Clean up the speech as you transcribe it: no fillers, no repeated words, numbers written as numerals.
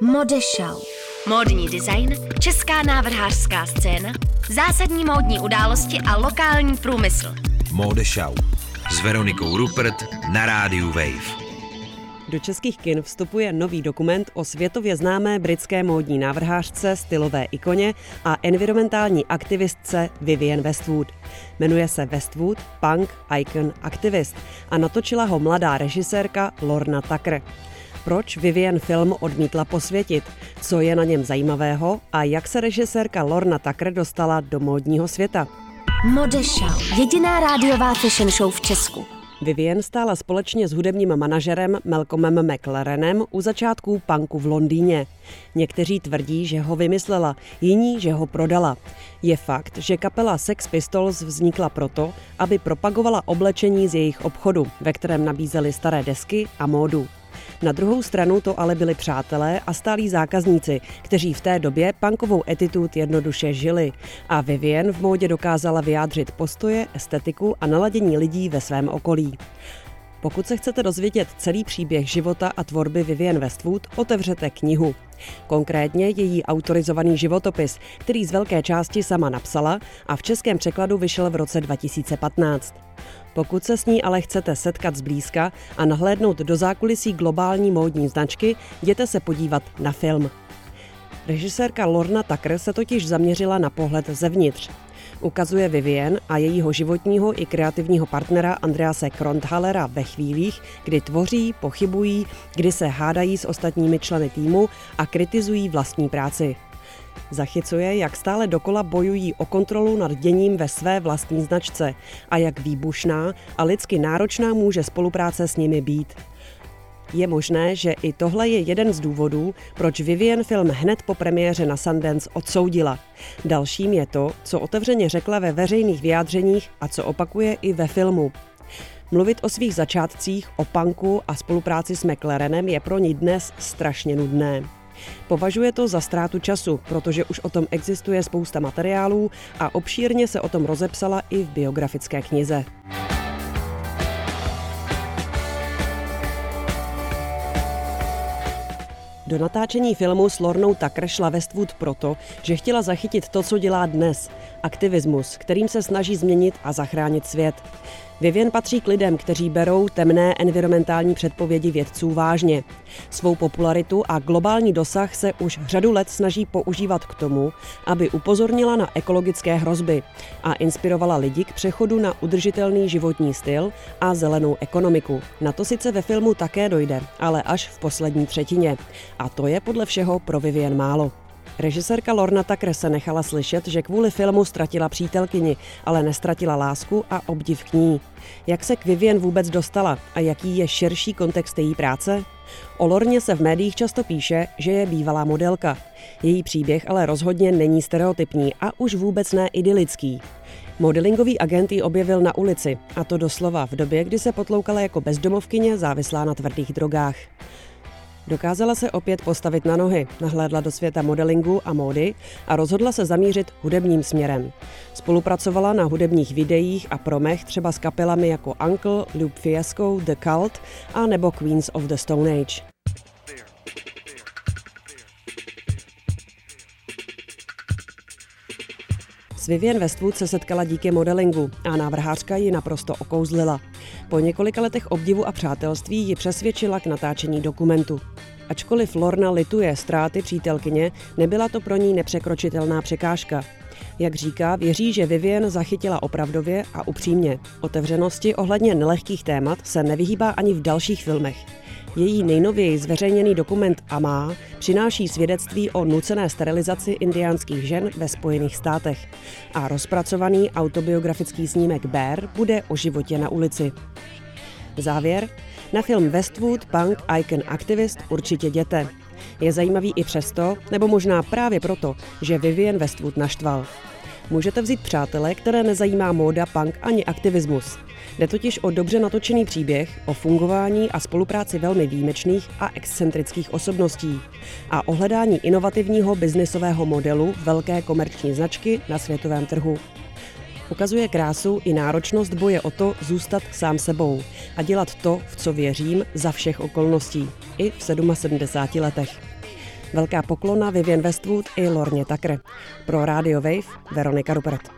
Mode show. Módní design, česká návrhářská scéna, zásadní módní události a lokální průmysl. Mode show s Veronikou Rupert na rádiu Wave. Do českých kin vstupuje nový dokument o světově známé britské módní návrhářce, stylové ikoně a environmentální aktivistce Vivienne Westwood. Jmenuje se Westwood Punk Icon Activist a natočila ho mladá režisérka Lorna Tucker. Proč Vivienne film odmítla posvětit, co je na něm zajímavého a jak se režisérka Lorna Tucker dostala do módního světa. Modeshow, jediná rádiová fashion show v Česku. Vivienne stála společně s hudebním manažerem Malcolmem McLarenem u začátků punku v Londýně. Někteří tvrdí, že ho vymyslela, jiní, že ho prodala. Je fakt, že kapela Sex Pistols vznikla proto, aby propagovala oblečení z jejich obchodu, ve kterém nabízeli staré desky a módu. Na druhou stranu to ale byli přátelé a stálí zákazníci, kteří v té době punkovou etitud jednoduše žili. A Vivienne v módě dokázala vyjádřit postoje, estetiku a naladění lidí ve svém okolí. Pokud se chcete dozvědět celý příběh života a tvorby Vivienne Westwood, otevřete knihu. Konkrétně její autorizovaný životopis, který z velké části sama napsala a v českém překladu vyšel v roce 2015. Pokud se s ní ale chcete setkat zblízka a nahlédnout do zákulisí globální módní značky, jděte se podívat na film. Režisérka Lorna Tucker se totiž zaměřila na pohled zevnitř. Ukazuje Vivienne a jejího životního i kreativního partnera Andrease Kronthalera ve chvílích, kdy tvoří, pochybují, kdy se hádají s ostatními členy týmu a kritizují vlastní práci. Zachycuje, jak stále dokola bojují o kontrolu nad děním ve své vlastní značce a jak výbušná a lidsky náročná může spolupráce s nimi být. Je možné, že i tohle je jeden z důvodů, proč Vivienne film hned po premiéře na Sundance odsoudila. Dalším je to, co otevřeně řekla ve veřejných vyjádřeních a co opakuje i ve filmu. Mluvit o svých začátcích, o punku a spolupráci s McLarenem je pro ní dnes strašně nudné. Považuje to za ztrátu času, protože už o tom existuje spousta materiálů a obšírně se o tom rozepsala i v biografické knize. Do natáčení filmu s Lornou Tucker šla Westwood proto, že chtěla zachytit to, co dělá dnes. Aktivismus, kterým se snaží změnit a zachránit svět. Vivienne patří k lidem, kteří berou temné environmentální předpovědi vědců vážně. Svou popularitu a globální dosah se už řadu let snaží používat k tomu, aby upozornila na ekologické hrozby a inspirovala lidi k přechodu na udržitelný životní styl a zelenou ekonomiku. Na to sice ve filmu také dojde, ale až v poslední třetině. A to je podle všeho pro Vivienne málo. Režisérka Lorna Tucker se nechala slyšet, že kvůli filmu ztratila přítelkyni, ale neztratila lásku a obdiv k ní. Jak se k Vivienne vůbec dostala a jaký je širší kontext její práce? O Lorně se v médiích často píše, že je bývalá modelka. Její příběh ale rozhodně není stereotypní a už vůbec ne idylický. Modelingový agent ji objevil na ulici, a to doslova v době, kdy se potloukala jako bezdomovkyně závislá na tvrdých drogách. Dokázala se opět postavit na nohy, nahlédla do světa modelingu a módy a rozhodla se zamířit hudebním směrem. Spolupracovala na hudebních videích a promech třeba s kapelami jako Uncle, Lupe Fiasco, The Cult a nebo Queens of the Stone Age. S Vivienne Westwood se setkala díky modelingu a návrhářka ji naprosto okouzlila. Po několika letech obdivu a přátelství ji přesvědčila k natáčení dokumentu. Ačkoliv Lorna lituje ztráty přítelkyně, nebyla to pro ní nepřekročitelná překážka. Jak říká, věří, že Vivienne zachytila opravdově a upřímně. Otevřenosti ohledně nelehkých témat se nevyhýbá ani v dalších filmech. Její nejnověji zveřejněný dokument AMA přináší svědectví o nucené sterilizaci indiánských žen ve Spojených státech. A rozpracovaný autobiografický snímek Bear bude o životě na ulici. Závěr? Na film Westwood Punk Icon Activist určitě jděte. Je zajímavý i přesto, nebo možná právě proto, že Vivienne Westwood naštval. Můžete vzít přátele, které nezajímá móda, punk ani aktivismus. Jde totiž o dobře natočený příběh, o fungování a spolupráci velmi výjimečných a excentrických osobností a o hledání inovativního biznisového modelu velké komerční značky na světovém trhu. Ukazuje krásu i náročnost boje o to zůstat sám sebou a dělat to, v co věřím, za všech okolností, i v 77 letech. Velká poklona Vivienne Westwood i Lorně Tucker. Pro Radio Wave Veronika Rupert.